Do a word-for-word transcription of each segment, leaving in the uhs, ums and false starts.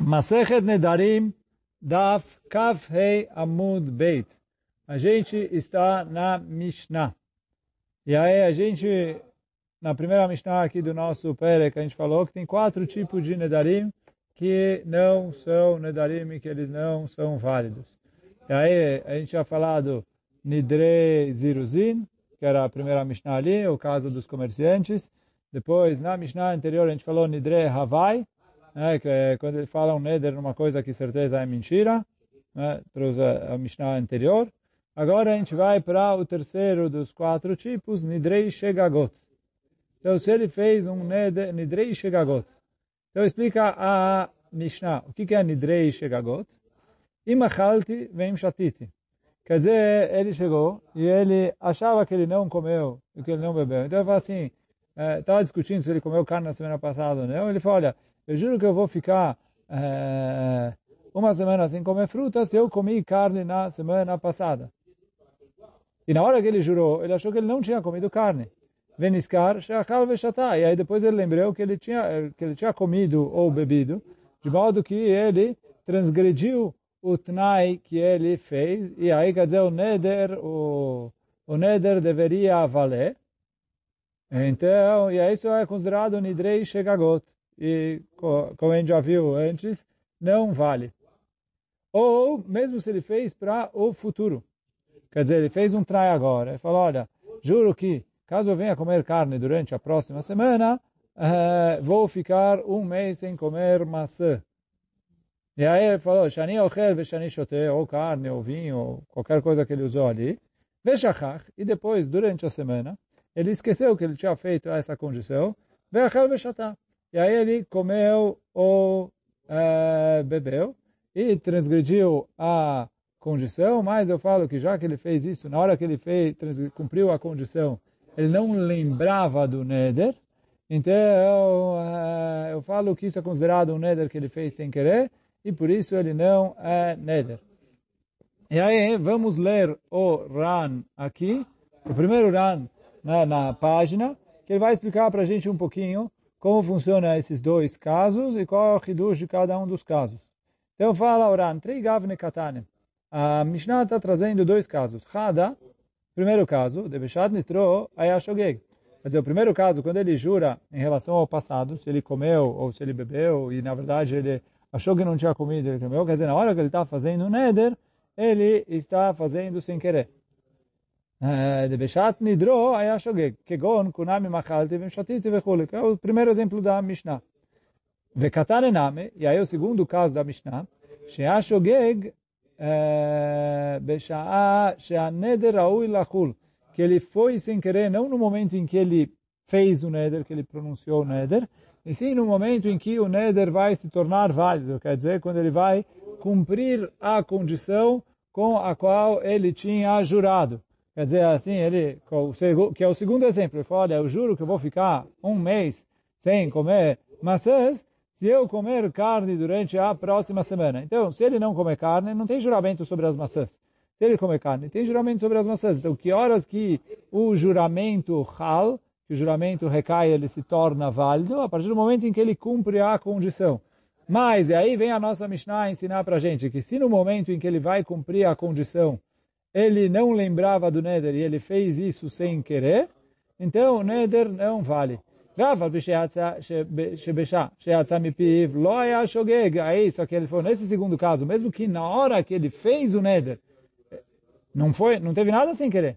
Masechet Nedarim, Daf, Kaf, Hei, Amud, Beit. A gente está na Mishná. E aí a gente, na primeira Mishná aqui do nosso Perec, a gente falou que tem quatro tipos de Nedarim que não são Nedarim e que eles não são válidos. E aí a gente tinha falado Nidré Ziruzin, que era a primeira Mishná ali, o caso dos comerciantes. Depois, na Mishná anterior, a gente falou Nidré Havai, né, que é quando ele fala um neder numa coisa que certeza é mentira, né, trouxe a Mishná anterior. Agora a gente vai para o terceiro dos quatro tipos, Nidrei Shegagot. Então, se ele fez um neder, Nidrei Shegagot. Então, explica a Mishná. O que é Nidrei Shegagot? Imachalti Vemchatiti. Quer dizer, ele chegou e ele achava que ele não comeu e que ele não bebeu. Então, ele fala assim, estava eh, discutindo se ele comeu carne na semana passada ou não. Ele fala, olha, eu juro que eu vou ficar eh, uma semana sem comer fruta se eu comi carne na semana passada. E na hora que ele jurou, ele achou que ele não tinha comido carne. Veniscar, xachal, vexatá. E aí depois ele lembrou que ele tinha, que ele tinha comido ou bebido, de modo que ele transgrediu o T N A I que ele fez, e aí, quer dizer, o Neder, o, o Neder deveria valer. Então, e aí isso é considerado Nidrei Shegagot. E, como a gente já viu antes, não vale. Ou, mesmo se ele fez para o futuro. Quer dizer, ele fez um T N A I agora. Ele falou, olha, juro que, caso eu venha comer carne durante a próxima semana, eh, vou ficar um mês sem comer maçã. E aí ele falou, Shani ochel veshani shote, ou carne, ou vinho, ou qualquer coisa que ele usou ali. Veshachach, e depois, durante a semana, ele esqueceu que ele tinha feito essa condição. Veshachel veshatá. E aí ele comeu ou é, bebeu e transgrediu a condição, mas eu falo que já que ele fez isso, na hora que ele fez, cumpriu a condição, ele não lembrava do neder. Então, é, eu falo que isso é considerado um neder que ele fez sem querer, e por isso ele não é neder. E aí vamos ler o Ran aqui, o primeiro Ran na, na página, que ele vai explicar para a gente um pouquinho como funcionam esses dois casos e qual é o hidush de cada um dos casos. Então fala o Ran, treigavne katane. A Mishnah está trazendo dois casos. Hada, primeiro caso, de Bechad nitro, ayashogeg. Quer dizer, o primeiro caso, quando ele jura em relação ao passado, se ele comeu ou se ele bebeu, e na verdade ele achou que não tinha comido, ele comeu. Quer dizer, na hora que ele está fazendo o neder, ele está fazendo sem querer. De bechat nidro ayashogeg, kegon kunami machalti vemshatiti vechule. É o primeiro exemplo da Mishnah. Vekatane name, e aí o segundo caso da Mishnah, sheashogeg beshaa sheaneder raui lachul, que ele foi sem querer, não no momento em que ele fez o neder, que ele pronunciou o neder, e sim no momento em que o neder vai se tornar válido, quer dizer, quando ele vai cumprir a condição com a qual ele tinha jurado. Quer dizer, assim, ele, que é o segundo exemplo, ele fala, olha, eu juro que eu vou ficar um mês sem comer maçãs, se eu comer carne durante a próxima semana. Então, se ele não comer carne, não tem juramento sobre as maçãs. Se ele comer carne, tem juramento sobre as maçãs. Então, que horas que o juramento hal, que o juramento recai, ele se torna válido a partir do momento em que ele cumpre a condição. Mas, e aí vem a nossa Mishnah ensinar para a gente que se no momento em que ele vai cumprir a condição, ele não lembrava do neder e ele fez isso sem querer, então o neder não vale. Aí, só que ele falou, nesse segundo caso, mesmo que na hora que ele fez o neder, não, foi, não teve nada sem querer.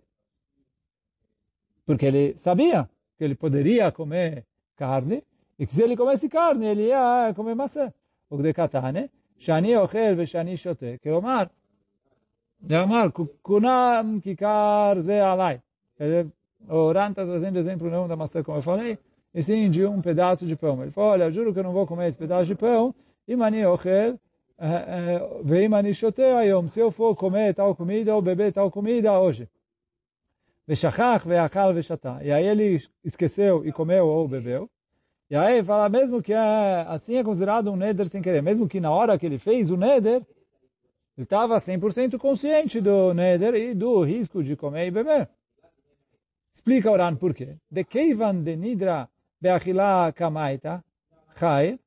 Porque ele sabia que ele poderia comer carne, e que se ele comesse carne, ele ia comer maçã. O que de katane, shani ochel ve shani shote, que omar, de omar, kunam kikar ze alai. O Ran está trazendo exemplo não da maçã, como eu falei, e sim de um pedaço de pão. Ele falou, olha, juro que eu não vou comer esse pedaço de pão, e mani ochel ve mani shote ayom, se eu for comer tal comida ou beber tal comida hoje. E aí ele esqueceu e comeu ou bebeu. E aí fala mesmo que é, assim é considerado um neder sem querer. Mesmo que na hora que ele fez o neder, ele estava cem por cento consciente do neder e do risco de comer e beber. Explica o Ran por quê. De keivan de nidra beachila kamaita chai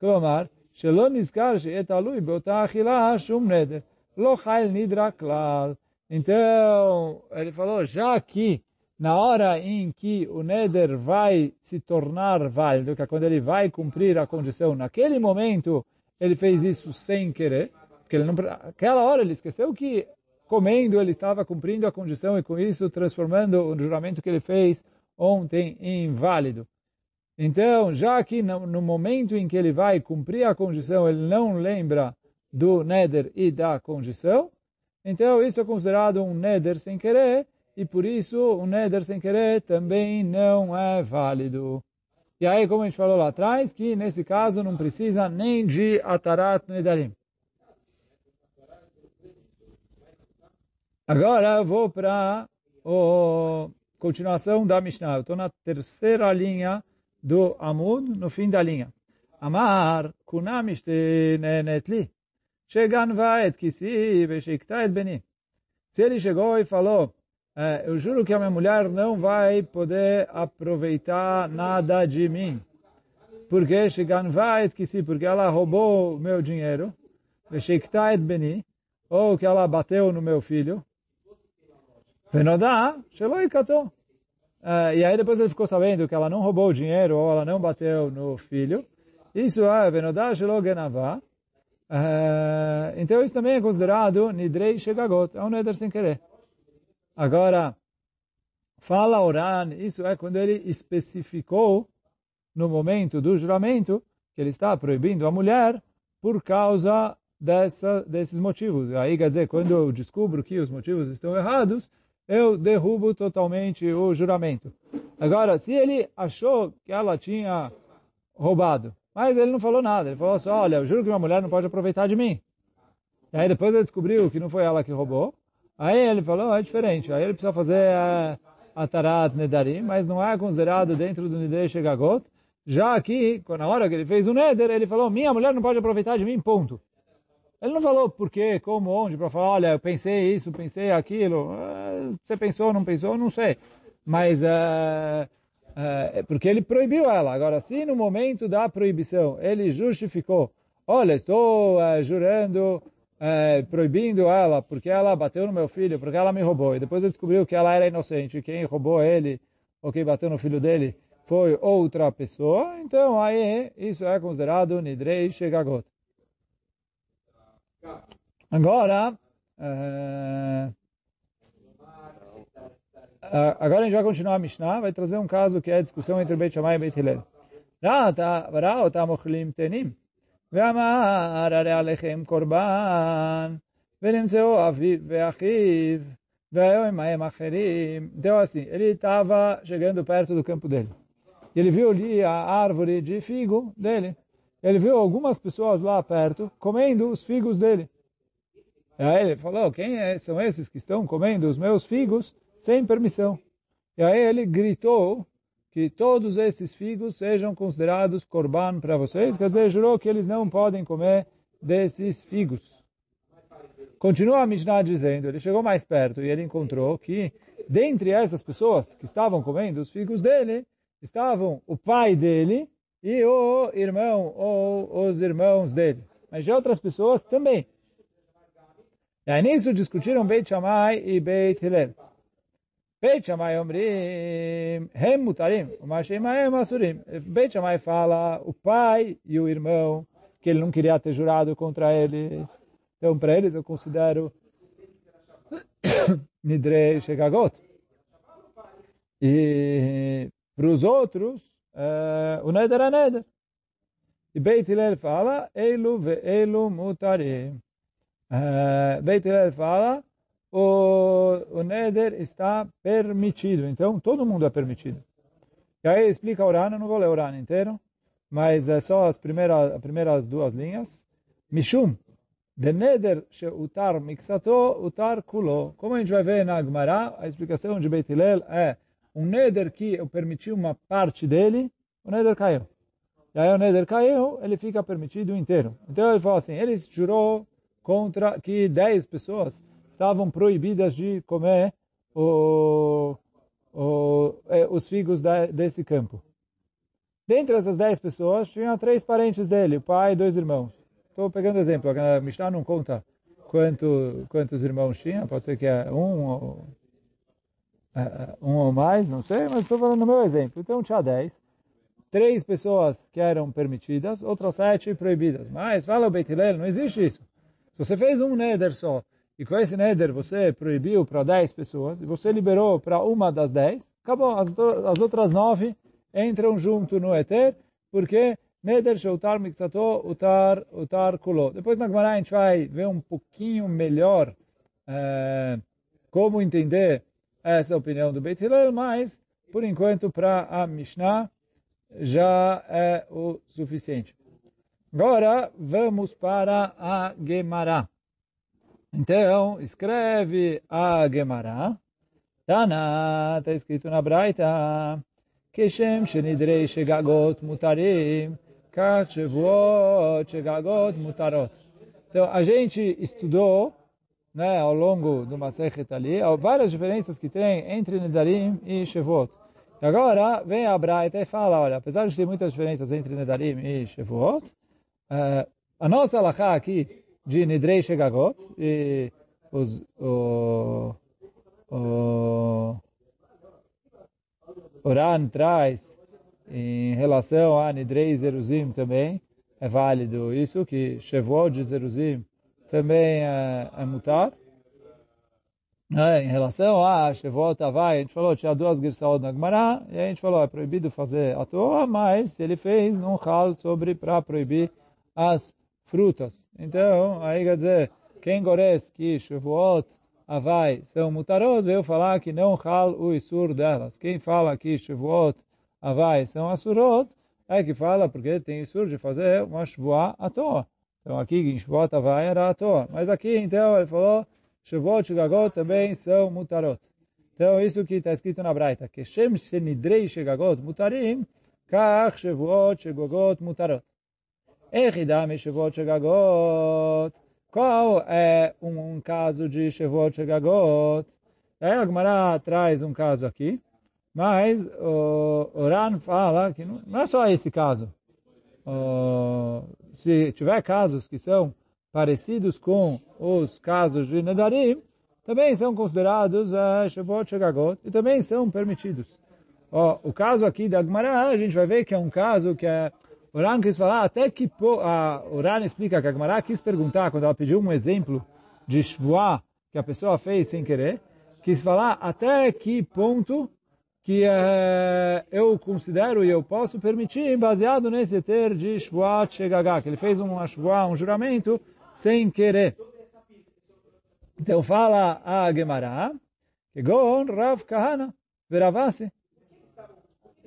כלומר, שלא נזכר שיהיה תלוי באותה אכילה שום נדר. לא חייל נדרה כלל. Então, ele falou, já que na hora em que o neder vai se tornar válido, que é quando ele vai cumprir a condição, naquele momento ele fez isso sem querer, porque ele não, aquela hora ele esqueceu que comendo ele estava cumprindo a condição e com isso transformando o juramento que ele fez ontem em válido. Então, já que no momento em que ele vai cumprir a condição, ele não lembra do neder e da condição, então isso é considerado um neder sem querer, e por isso o neder sem querer também não é válido. E aí, como a gente falou lá atrás, que nesse caso não precisa nem de Atarat Nederim. Agora eu vou para a continuação da Mishná. Eu estou na terceira linha do Amud, no fim da linha. Amar kunamishte nenetli. Sheganva et kisi veshikta et beni. Se ele chegou e falou, é, eu juro que a minha mulher não vai poder aproveitar nada de mim. Porque sheganva et kisi, porque ela roubou meu dinheiro. Veshikta et beni. Ou que ela bateu no meu filho. Venodá, chegou e catou. E aí depois ele ficou sabendo que ela não roubou o dinheiro ou ela não bateu no filho. Isso é Venodá, chegou genavá. Então isso também é considerado Nidrei Shegagot. É um neder sem querer. Agora, fala o Ran, isso é quando ele especificou no momento do juramento que ele está proibindo a mulher por causa Dessa, desses motivos. Aí quer dizer, quando eu descubro que os motivos estão errados, eu derrubo totalmente o juramento. Agora, se ele achou que ela tinha roubado, mas ele não falou nada, ele falou só, olha, eu juro que minha mulher não pode aproveitar de mim. E aí depois ele descobriu que não foi ela que roubou, aí ele falou, é diferente, aí ele precisa fazer a Atarat Nedarim, mas não é considerado dentro do Nidrei Shegagot, já que, na hora que ele fez o Neder, ele falou, minha mulher não pode aproveitar de mim, ponto. Ele não falou por quê, como, onde, para falar, olha, eu pensei isso, pensei aquilo. Você pensou, não pensou, não sei. Mas é, é porque ele proibiu ela. Agora, se no momento da proibição ele justificou, olha, estou é, jurando, é, proibindo ela porque ela bateu no meu filho, porque ela me roubou. E depois ele descobriu que ela era inocente. Quem roubou ele ou quem bateu no filho dele foi outra pessoa. Então, aí, isso é considerado Nidrei Shegagot. Agora, é... agora a gente vai continuar a Mishnah, vai trazer um caso que é a discussão entre Beit Shammai e Beit Hilel. Então assim, ele estava chegando perto do campo dele. Ele viu ali a árvore de figo dele. Ele viu algumas pessoas lá perto comendo os figos dele. Aí ele falou, quem são esses que estão comendo os meus figos sem permissão? E aí ele gritou que todos esses figos sejam considerados korban para vocês, quer dizer, jurou que eles não podem comer desses figos. Continua a Mishnah dizendo, ele chegou mais perto e ele encontrou que, dentre essas pessoas que estavam comendo os figos dele, estavam o pai dele, e o irmão ou os irmãos dele. Mas de outras pessoas também. E aí nisso discutiram Beit Shammai e Beit Hilel. Beit Shammai omrim, hem mutarim, umashimahem asurim. Beit Shammai fala o pai e o irmão, que ele não queria ter jurado contra eles. Então para eles eu considero Nidrei Shegagot. E para os outros, Uh, o neder é neder. E Beit Hilel fala, Eilu ve Eilu mutarim. Uh, Beit Hilel fala, o, o neder está permitido. Então, todo mundo é permitido. E aí explica o Ran, eu não vou ler o Ran inteiro, mas é só as primeiras, as primeiras duas linhas. Mishum, de neder sheutar mixato, utar kulo. Como a gente vai ver na Gemara, a explicação de Beit Hilel é, um neder que eu permiti uma parte dele, o neder caiu. E aí o neder caiu, ele fica permitido inteiro. Então ele falou assim, ele jurou contra que dez pessoas estavam proibidas de comer o, o, os figos da, desse campo. Dentre essas dez pessoas, tinha três parentes dele, o pai e dois irmãos. Estou pegando exemplo, a Mishná não conta quanto, quantos irmãos tinha, pode ser que é um ou, um ou mais, não sei, mas estou falando no meu exemplo. Então tinha dez, três pessoas que eram permitidas, outras sete proibidas. Mas, fala o Beit Hilel, não existe isso. Se você fez um neder só, e com esse neder você proibiu para dez pessoas, e você liberou para uma das dez, acabou, as, as outras nove entram junto no Eter, porque neder sheutar miktató utar utar kuló. Depois na Gemara a gente vai ver um pouquinho melhor eh, como entender essa opinião do Beit Hilel, mas, por enquanto, para a Mishnah já é o suficiente. Agora, vamos para a Gemara. Então, escreve a Gemara. Tana, está escrito na Braita. Keshem shenidrei shegagot mutarim, kach shevuot shegagot mutarot. Então, a gente estudou, né, ao longo do Masechet ali, várias diferenças que tem entre Nedarim e Shevod. E agora, vem a Braita e fala, olha, apesar de ter muitas diferenças entre Nedarim e Shevod, Uh, a nossa alahá aqui de Nidrei Shegagot e os, o, o, o Ran traz em relação a Nidrei Ziruzin também é válido isso, que Shevod de Zeruzim também é, é mutar. É, em relação a Shevod avai, a gente falou, tinha duas gersaot na Gemara e a gente falou, é proibido fazer a toa, mas ele fez um hal sobre para proibir as frutas. Então, aí quer dizer, quem gores que Shavuot avai são mutaros, veio falar que não hal o issur delas. Quem fala que Shavuot avai são assurot, é que fala porque tem issur de fazer uma Shavuot à toa. Então aqui em Shavuot avai era à toa. Mas aqui, então, ele falou, Shevuot Shegagot também são mutarot. Então isso que está escrito na Braita, que Shem Shenidrei Shegagot mutarim, Kach Shevuot Shegagot mutarot. Echidame Shevuot Shegagot. Qual é um, um caso de Shevuot Shegagot? Aí a Gemara traz um caso aqui, mas o, o Ran fala que não, não é só esse caso. O, se tiver casos que são parecidos com os casos de Nedarim, também são considerados uh, Shevuot Shegagot e também são permitidos. Oh, o caso aqui da Gemara, a gente vai ver que é um caso que a Ran quis falar, até que po, a Ran explica que a Gemara quis perguntar, quando ela pediu um exemplo de Shevuot que a pessoa fez sem querer, quis falar até que ponto que uh, eu considero e eu posso permitir, baseado nesse ter de Shevuot Shegagot, que ele fez uma Shevuot, um juramento, sem querer. Então fala a Gemara, que Gon Rav Kahana, veravase.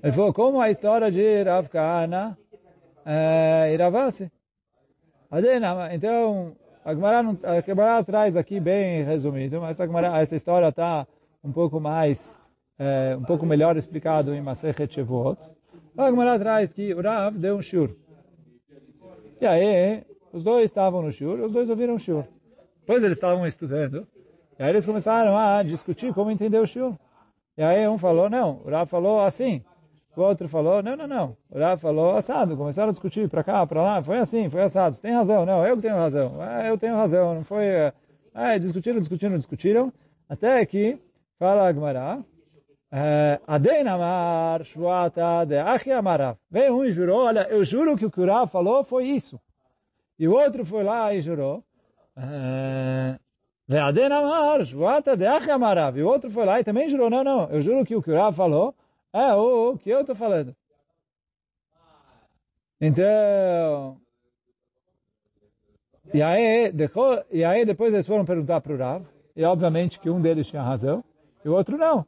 Ele falou, como a história de Rav Kahana é, e Ravase. Então, a Gemara, não, a Gemara traz aqui bem resumido, mas a Gemara, essa história está um pouco mais, é, um pouco melhor explicado em Masechet Shevuot. A Gemara traz que o Rav deu um shur. E aí, os dois estavam no shiur, os dois ouviram o shiur. Depois eles estavam estudando, e aí eles começaram a discutir como entender o shiur. E aí um falou, não, o Rav falou assim. O outro falou, não, não, não. O Rav falou assado. Começaram a discutir para cá, para lá, foi assim, foi assado. Você tem razão, não, eu que tenho razão. Ah, eu tenho razão, não foi... Ah, discutiram, discutiram, discutiram. Até que, fala a Gemara, Adenamar Shvata de Achiamarav. Vem um e jurou, olha, eu juro que o que o Rav falou foi isso. E o outro foi lá e jurou. E o outro foi lá e também jurou. Não, não, eu juro que o que o Rav falou é o que eu estou falando. Então... E aí, depois, e aí depois eles foram perguntar para o Rav. E obviamente que um deles tinha razão e o outro não.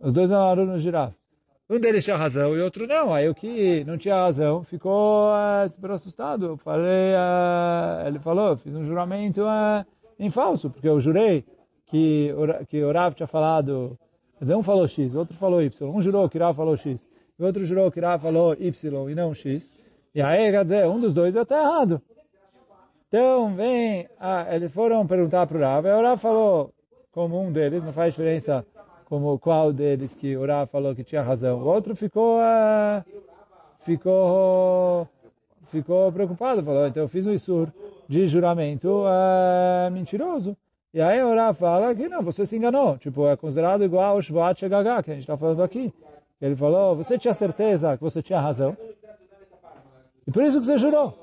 Os dois eram alunos de Rav. Um deles tinha razão e outro não. Aí o que não tinha razão ficou uh, super assustado. Eu falei, uh, ele falou, eu fiz um juramento uh, em falso, porque eu jurei que, que o Rav tinha falado, quer dizer, um falou X, o outro falou Y. Um jurou que o Rav falou X, o outro jurou que o Rav falou Y e não X. E aí, quer dizer, um dos dois até errado. Então, vem, uh, eles foram perguntar para o Rav, e o Rav falou, como um deles, não faz diferença como qual deles que o Rav falou que tinha razão. O outro ficou uh, ficou, ficou preocupado, falou, então eu fiz um issur de juramento é, mentiroso. E aí o Rav fala que não, você se enganou, tipo, é considerado igual ao Shevaat Shegagá, que a gente está falando aqui. Ele falou, você tinha certeza que você tinha razão, e por isso que você jurou.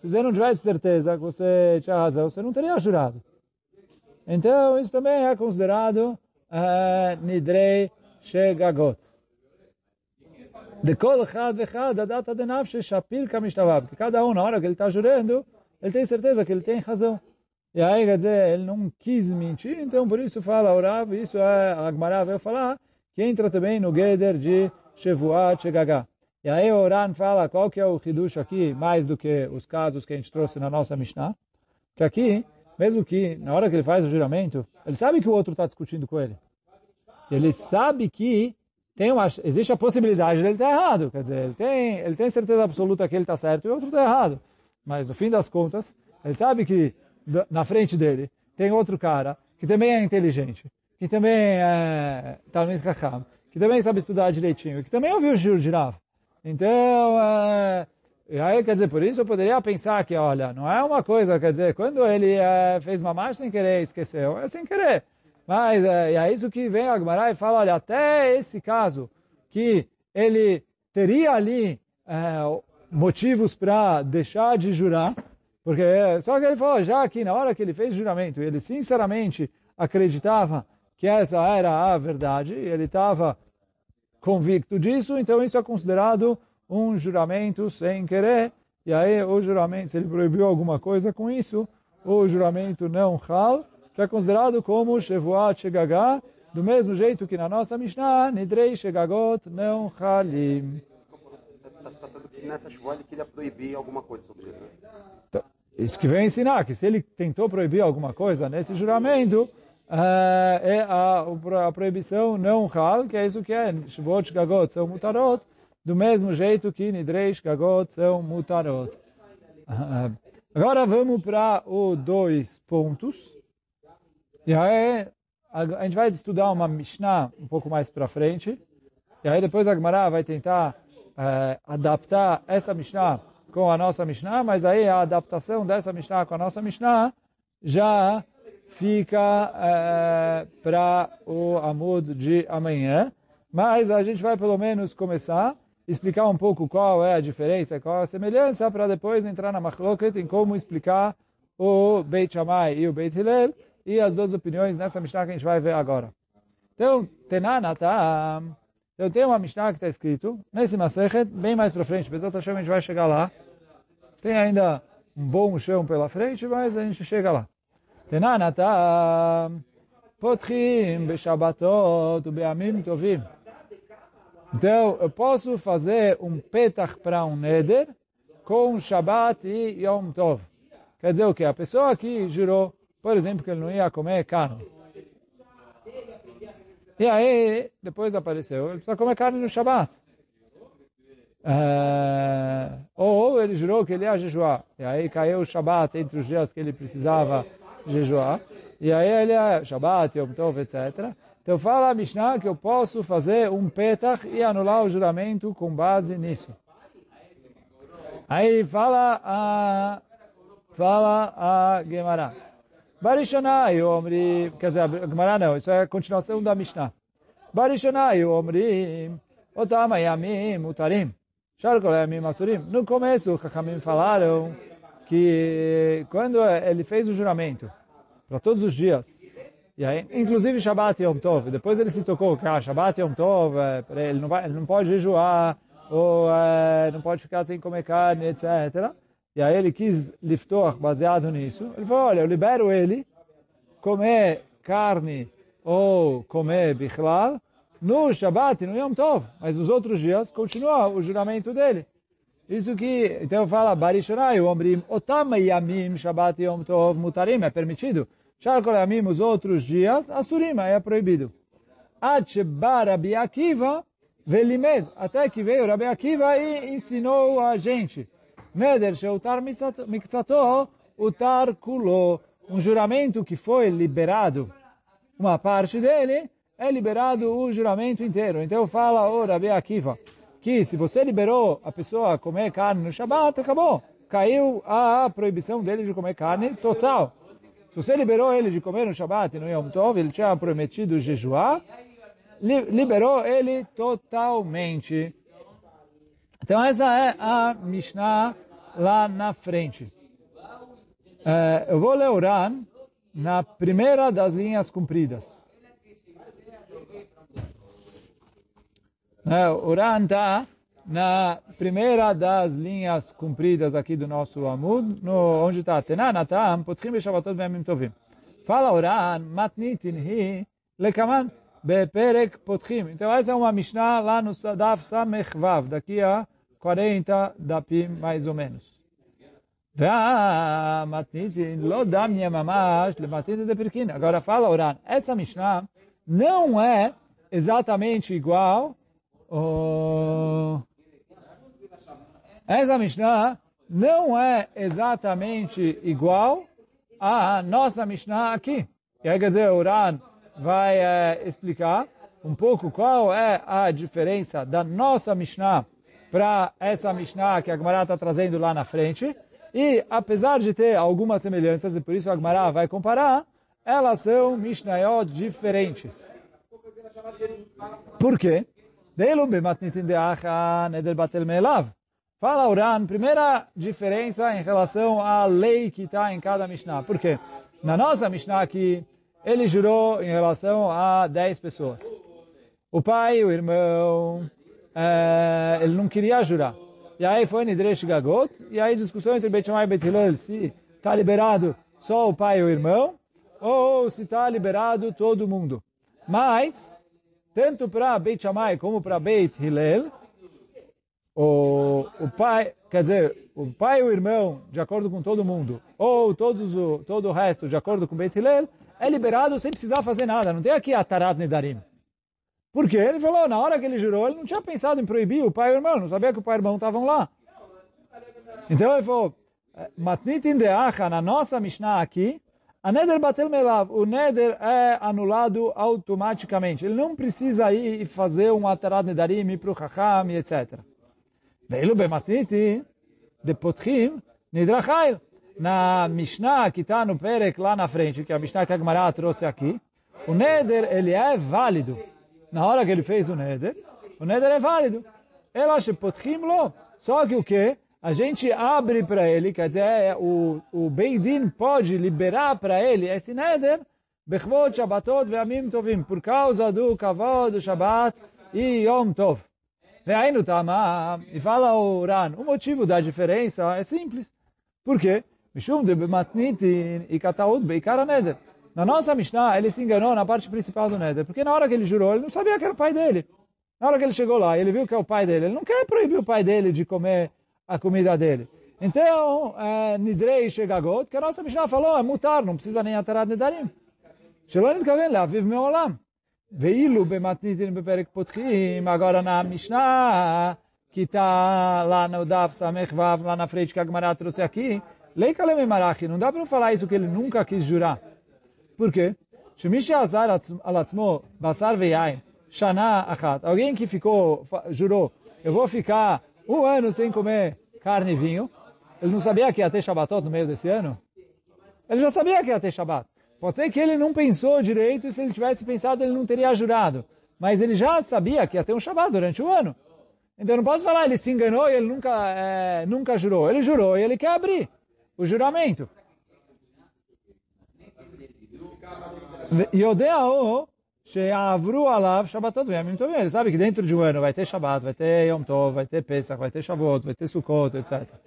Se você não tivesse certeza que você tinha razão, você não teria jurado. Então, isso também é considerado uh, Nidrei Shegagot. De kol chad vechad, a data de nafshe shapir kamishtavab. Porque cada um, na hora que ele está jurando, ele tem certeza que ele tem razão. E aí, quer dizer, ele não quis mentir, então por isso fala o Rav, isso é, a Gemara veio falar, que entra também no Geder de Shevuat Shegagá. E aí o Ran fala qual que é o hidush aqui, mais do que os casos que a gente trouxe na nossa Mishná. Que aqui, mesmo que na hora que ele faz o juramento, ele sabe que o outro está discutindo com ele. Ele sabe que tem uma, existe a possibilidade de ele estar errado. Quer dizer, ele tem, ele tem certeza absoluta que ele está certo e o outro está errado. Mas no fim das contas, ele sabe que na frente dele tem outro cara que também é inteligente, que também é talmid chacham, que também sabe estudar direitinho, que também ouviu o shiur de Rav. Então, é, e aí, quer dizer, por isso eu poderia pensar que, olha, não é uma coisa, quer dizer, quando ele é, fez uma marcha sem querer, esqueceu, é sem querer. Mas é, é isso que vem a Gemara e fala, olha, até esse caso, que ele teria ali é, motivos para deixar de jurar, porque é, só que ele falou, já que na hora que ele fez o juramento, ele sinceramente acreditava que essa era a verdade, ele estava convicto disso, então isso é considerado um juramento sem querer, e aí o juramento, se ele proibiu alguma coisa com isso, o juramento não chal, que é considerado como Shevuat Shegagá, do mesmo jeito que na nossa Mishnah, Nidrei Shegagot não chalim. Está tratando que nessa Shevuá ele queria proibir alguma coisa sobre ele, né? Isso que vem ensinar, que se ele tentou proibir alguma coisa nesse juramento, Uh, é a, a proibição não chal, que é isso que é Shevuot Shegagot são Mutarot, do mesmo jeito que Nidrei Shegagot são Mutarot. Uh, agora vamos para o dois pontos. E aí a, a gente vai estudar uma Mishnah um pouco mais para frente. E aí depois a Gemara vai tentar uh, adaptar essa Mishnah com a nossa Mishnah, mas aí a adaptação dessa Mishnah com a nossa Mishnah já fica é, para o Amud de amanhã, mas a gente vai pelo menos começar, explicar um pouco qual é a diferença, qual é a semelhança, para depois entrar na Machloket em como explicar o Beit Shammai e o Beit Hilel, e as duas opiniões nessa Mishnah que a gente vai ver agora. Então, Tenanatam, eu tenho uma Mishnah que está escrito, nesse Masechet, bem mais para frente, Bezat Hashem, a gente vai chegar lá, tem ainda um bom chão pela frente, mas a gente chega lá. Tenanatam, potchim beShabbatot ubeamim tovim. Então, eu posso fazer um petach para um neder com Shabbat e Yom Tov. Quer dizer o quê? A pessoa que jurou, por exemplo, que ele não ia comer carne. E aí, depois apareceu, ele precisa comer carne no Shabbat. É... Ou ele jurou que ele ia jejuar. E aí caiu o Shabbat entre os dias que ele precisava jejuar, e aí ele é Shabbat, Yom Tov, etcétera. Então fala a Mishnah que eu posso fazer um petach e anular o juramento com base nisso. Aí fala a fala a Gemara. Barishonai Omri, quer dizer, a Gemara não, isso é a continuação da Mishnah. Barishonai Omri, Otama Yamim, Mutarim, Sharkol Yamim, Asurim. No começo, os Chachamim falaram que quando ele fez o juramento para todos os dias, e aí, inclusive Shabbat e Yom Tov, depois ele se tocou que ah, Shabbat e Yom Tov, ele não, vai, ele não pode jejuar, ou é, não pode ficar sem comer carne, etcétera. E aí ele quis liftor baseado nisso. Ele falou, olha, eu libero ele comer carne ou comer bichlal no Shabbat e no Yom Tov, mas os outros dias continua o juramento dele. Isso que, então fala, Barishonai, Omrim, Otam Yamim, Shabbat Yom Tov, Mutarim, é permitido. Sharkol Yamim, os outros dias, Asurim, é proibido. Atcheba Rabi Akiva, Velimed, até que veio Rabi Akiva e ensinou a gente. Neder Sheutar Mikzato, Utar Kulo, um juramento que foi liberado, uma parte dele, é liberado o juramento inteiro. Então fala, o Rabi Akiva. que se você liberou a pessoa a comer carne no Shabat, acabou. Caiu a proibição dele de comer carne total. Se você liberou ele de comer no Shabat e no Yom Tov, ele tinha prometido jejuar, liberou ele totalmente. Então essa é a Mishnah lá na frente. É, eu vou ler o Ran na primeira das linhas compridas. É, o Ran está na primeira das linhas compridas aqui do nosso Amud, no, onde está Tenan, Atam, Potchim B'Shavatot V'Yamim Tovim. Fala o Ran, Matnitin hi lekaman beperek Potchim. Então essa é uma Mishnah lá no Sadaf Samechvav, daqui a quarenta dapim mais ou menos. Agora fala, Oran, essa Mishnah não é exatamente igual... Oh, essa Mishnah não é exatamente igual à nossa Mishnah aqui. E aí, quer dizer, Oran vai é, explicar um pouco qual é a diferença da nossa Mishnah para essa Mishnah que a Gemara está trazendo lá na frente. E, apesar de ter algumas semelhanças, e por isso a Gemara vai comparar, elas são Mishnayot diferentes. Por quê? Fala, Uran, primeira diferença em relação à lei que está em cada Mishnah. Por quê? Na nossa Mishnah aqui, ele jurou em relação a dez pessoas. O pai, o irmão, é, ele não queria jurar. E aí foi Nidrei Shegagot, e aí discussão entre Beit Shammai e Beit Hilel, se está liberado só o pai e o irmão, ou se está liberado todo mundo. Mas, tanto para Beit Shammai como para Beit Hilel, o, o pai, quer dizer, o pai e o irmão, de acordo com todo mundo, ou todos o, todo o resto, de acordo com Beit Hilel, é liberado sem precisar fazer nada. Não tem aqui Atarat Nederim. Porque ele falou, na hora que ele jurou, ele não tinha pensado em proibir o pai e o irmão, não sabia que o pai e o irmão estavam lá. Então ele falou, Matnitin deacha, na nossa Mishnah aqui, a Neder batel melav, o Neder é anulado automaticamente. Ele não precisa ir e fazer um Atarat Nedarim, ir para o Chacham, etcétera. Veilu be Matnitin, de Potchim, Nidrachail. Na Mishnah que está no Perec lá na frente, que é a Mishnah que a Gemara trouxe aqui, o Neder, ele é válido. Na hora que ele fez o Neder, o Neder é válido. Ele acha Potchim lo. Só que o quê? A gente abre para ele, quer dizer, o, o Beidin pode liberar para ele esse Neder, Bechvot Shabbatot Ve'amim Tovim, por causa do Kavod, do Shabbat e Yom Tov. Ve'ainu Tamam, e fala o Ran, o motivo da diferença é simples. Por quê? Mishum de Matnitin e Kataud Beikara Neder. Na nossa Mishnah, ele se enganou na parte principal do Neder, porque na hora que ele jurou, ele não sabia que era o pai dele. Na hora que ele chegou lá, ele viu que é o pai dele, ele não quer proibir o pai dele de comer a comida dele. Então, é, Nidrei Shegagot, que a nossa Mishnah falou, é mutar, não precisa nem Atarat Nedarim. Agora na Mishnah, que está lá no Daf Samechvav, lá na frente que a Gemara trouxe aqui, não dá para não falar isso que ele nunca quis jurar. Por quê? Alguém que ficou, jurou, eu vou ficar um ano sem comer carne e vinho, ele não sabia que ia ter Shabatot no meio desse ano? Ele já sabia que ia ter Shabat. Pode ser que ele não pensou direito, e se ele tivesse pensado, ele não teria jurado. Mas ele já sabia que ia ter um Shabat durante o ano. Então eu não posso falar, ele se enganou e ele nunca, é, nunca jurou. Ele jurou e ele quer abrir o juramento. Ele sabe que dentro de um ano vai ter Shabat, vai ter Yom Tov, vai ter Pesach, vai ter Shavuot, vai ter Sukkot, etcétera.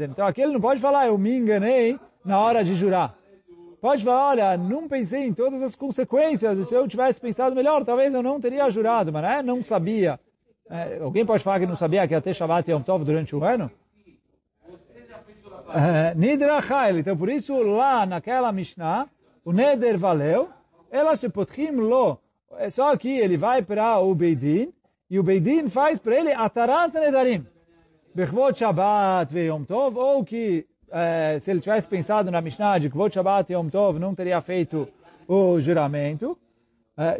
Então aqui ele não pode falar, eu me enganei na hora de jurar. Pode falar, olha, não pensei em todas as consequências, e se eu tivesse pensado melhor, talvez eu não teria jurado, mas não, é, não sabia. É, alguém pode falar que não sabia que ia ter Shabat e Yom Tov durante o ano? Nidrachail, então por isso lá naquela Mishnah, o Neder valeu, ela se potchim lo, só que ele vai para o Beidin, e o Beidin faz para ele Atarat Nedarim, Bechvot Shabbat ve Yom Tov, ou que eh, se ele tivesse pensado na Mishnah de Kvot Shabbat e Yom Tov, não teria feito o juramento,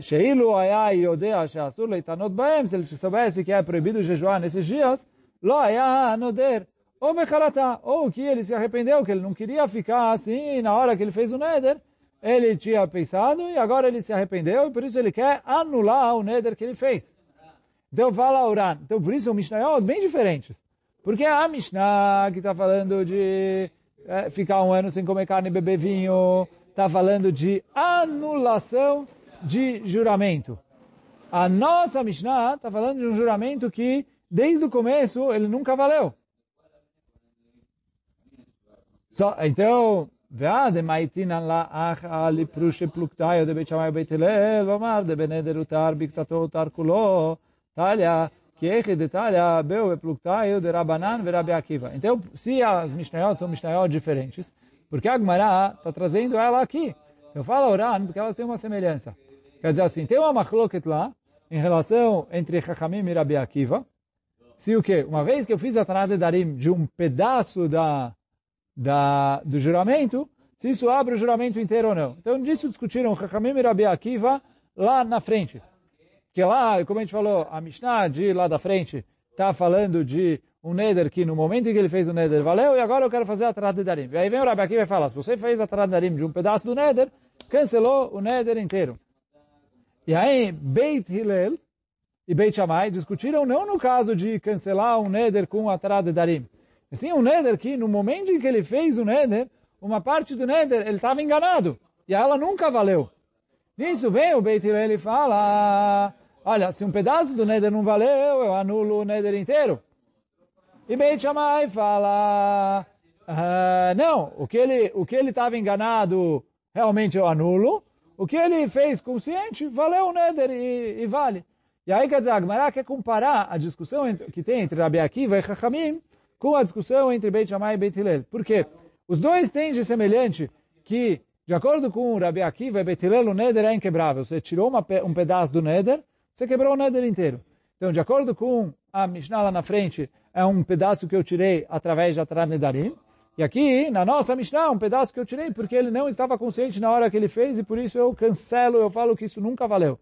שאילו היה יודע שאסור להתענות בהם, שסבסי כי היה proibido jejuar nesses dias, לא היה הנודר, ou מחלתה, ou que ele se arrependeu, que ele não queria ficar assim na hora que ele fez o neder, ele tinha pensado e agora ele se arrependeu e por isso ele quer anular o neder que ele fez. Então fala o Ran. Então por isso o Mishná é bem diferente. Porque a Mishná que está falando de é, ficar um ano sem comer carne e beber vinho, está falando de anulação de juramento. A nossa Mishná está falando de um juramento que desde o começo ele nunca valeu. Só, então, ועד מאיתינן לאח על פרוש פלוקתאי או דבית שמאי ובית הלל ואמר דבנדר ותר בקצתו ותר כולו תליה כי איכי דתליה באו בפלוקתאי או דרבנן ורבי עקיבא. Então, se as Mishnayot são Mishnayot diferentes, porque a Gemara está trazendo ela aqui. Eu falo o Ran porque elas têm uma semelhança. Quer dizer assim, tem uma machloket lá em relação entre Chachamim e Rabi Akiva. Se o quê? Uma vez que eu fiz a Atarat Nederim de um pedaço da... Da, do juramento, se isso abre o juramento inteiro ou não. Então disso discutiram Chachamim e Rabi Akiva lá na frente. Porque lá, como a gente falou, a Mishnah de lá da frente está falando de um neder que no momento em que ele fez o neder valeu e agora eu quero fazer a Atarat Nederim. E aí vem o Rabi Akiva e fala, se você fez a Atarat Nederim de um pedaço do neder, cancelou o neder inteiro. E aí Beit Hilel e Beit Shammai discutiram não no caso de cancelar um neder com a Atarat Nederim, assim, um neder que, no momento em que ele fez o neder, uma parte do neder, ele estava enganado. E ela nunca valeu. Nisso vem o Beit Hilel e fala, olha, se um pedaço do neder não valeu, eu anulo o neder inteiro. E Beit Shammai fala, ah, não, o que ele o que ele estava enganado, realmente eu anulo. O que ele fez consciente, valeu o neder e, e vale. E aí, quer dizer, a Gemara quer comparar a discussão que tem entre Rabi Akiva e Chachamim com a discussão entre Beit Shammai e Beit Hilel. Por quê? Os dois têm de semelhante que, de acordo com o Rabi Akiva e Beit Hilel, o neder é inquebrável. Você tirou uma, um pedaço do neder, você quebrou o neder inteiro. Então, de acordo com a Mishnah lá na frente, é um pedaço que eu tirei através da Atarat Nederim. E aqui, na nossa Mishnah, é um pedaço que eu tirei porque ele não estava consciente na hora que ele fez e por isso eu cancelo, eu falo que isso nunca valeu.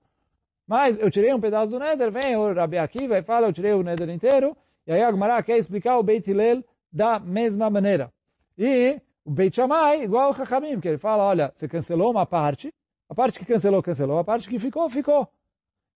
Mas eu tirei um pedaço do neder, vem o Rabi Akiva e fala, eu tirei o neder inteiro. E aí a Gemara quer explicar o Beit Hilel da mesma maneira. E o Beit Shammai igual o Chachamim, que ele fala, olha, você cancelou uma parte, a parte que cancelou, cancelou, a parte que ficou, ficou.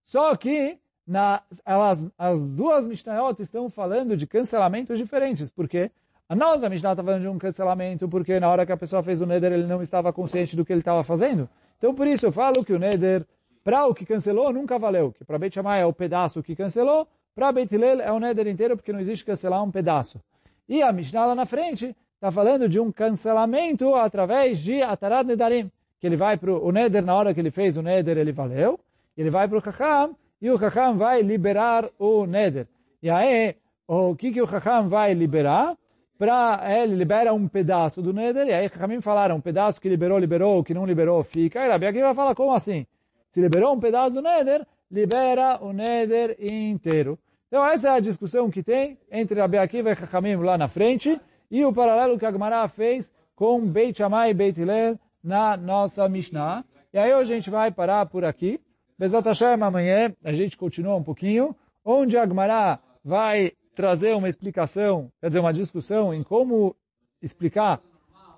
Só que na, elas, as duas Mishnayot estão falando de cancelamentos diferentes. Por quê? A nossa Mishnah está falando de um cancelamento porque na hora que a pessoa fez o neder ele não estava consciente do que ele estava fazendo. Então por isso eu falo que o neder, para o que cancelou, nunca valeu. Que para Beit Shammai é o pedaço que cancelou, para Beit Hilel é o neder inteiro, porque não existe cancelar um pedaço. E a Mishnah lá na frente está falando de um cancelamento através de Atarat Nederim, que ele vai para o neder, na hora que ele fez o neder, ele valeu, ele vai para o Chacham, e o Chacham vai liberar o neder. E aí, o que, que o Chacham vai liberar? Pra, ele libera um pedaço do neder, e aí Chachamim falaram, um pedaço que liberou, liberou, que não liberou, fica. E Rabi Akiva vai falar, como assim? Se liberou um pedaço do neder, libera o neder inteiro. Então essa é a discussão que tem entre Rabi Akiva e Chachamim lá na frente e o paralelo que a Gemara fez com Beit Shammai e Beit Hilel na nossa Mishnah. E aí hoje a gente vai parar por aqui. Bezat Hashem, amanhã a gente continua um pouquinho, onde a Gemara vai trazer uma explicação, quer dizer, uma discussão em como explicar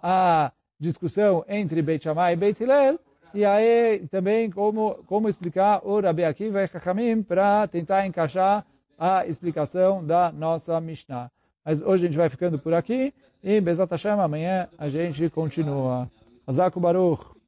a discussão entre Beit Shammai e Beit Hilel. E aí também como, como explicar o Rabi Akiva e Chachamim para tentar encaixar a explicação da nossa Mishnah. Mas hoje a gente vai ficando por aqui e, Bezat Hashem, amanhã a gente continua. Hazaku Baruch.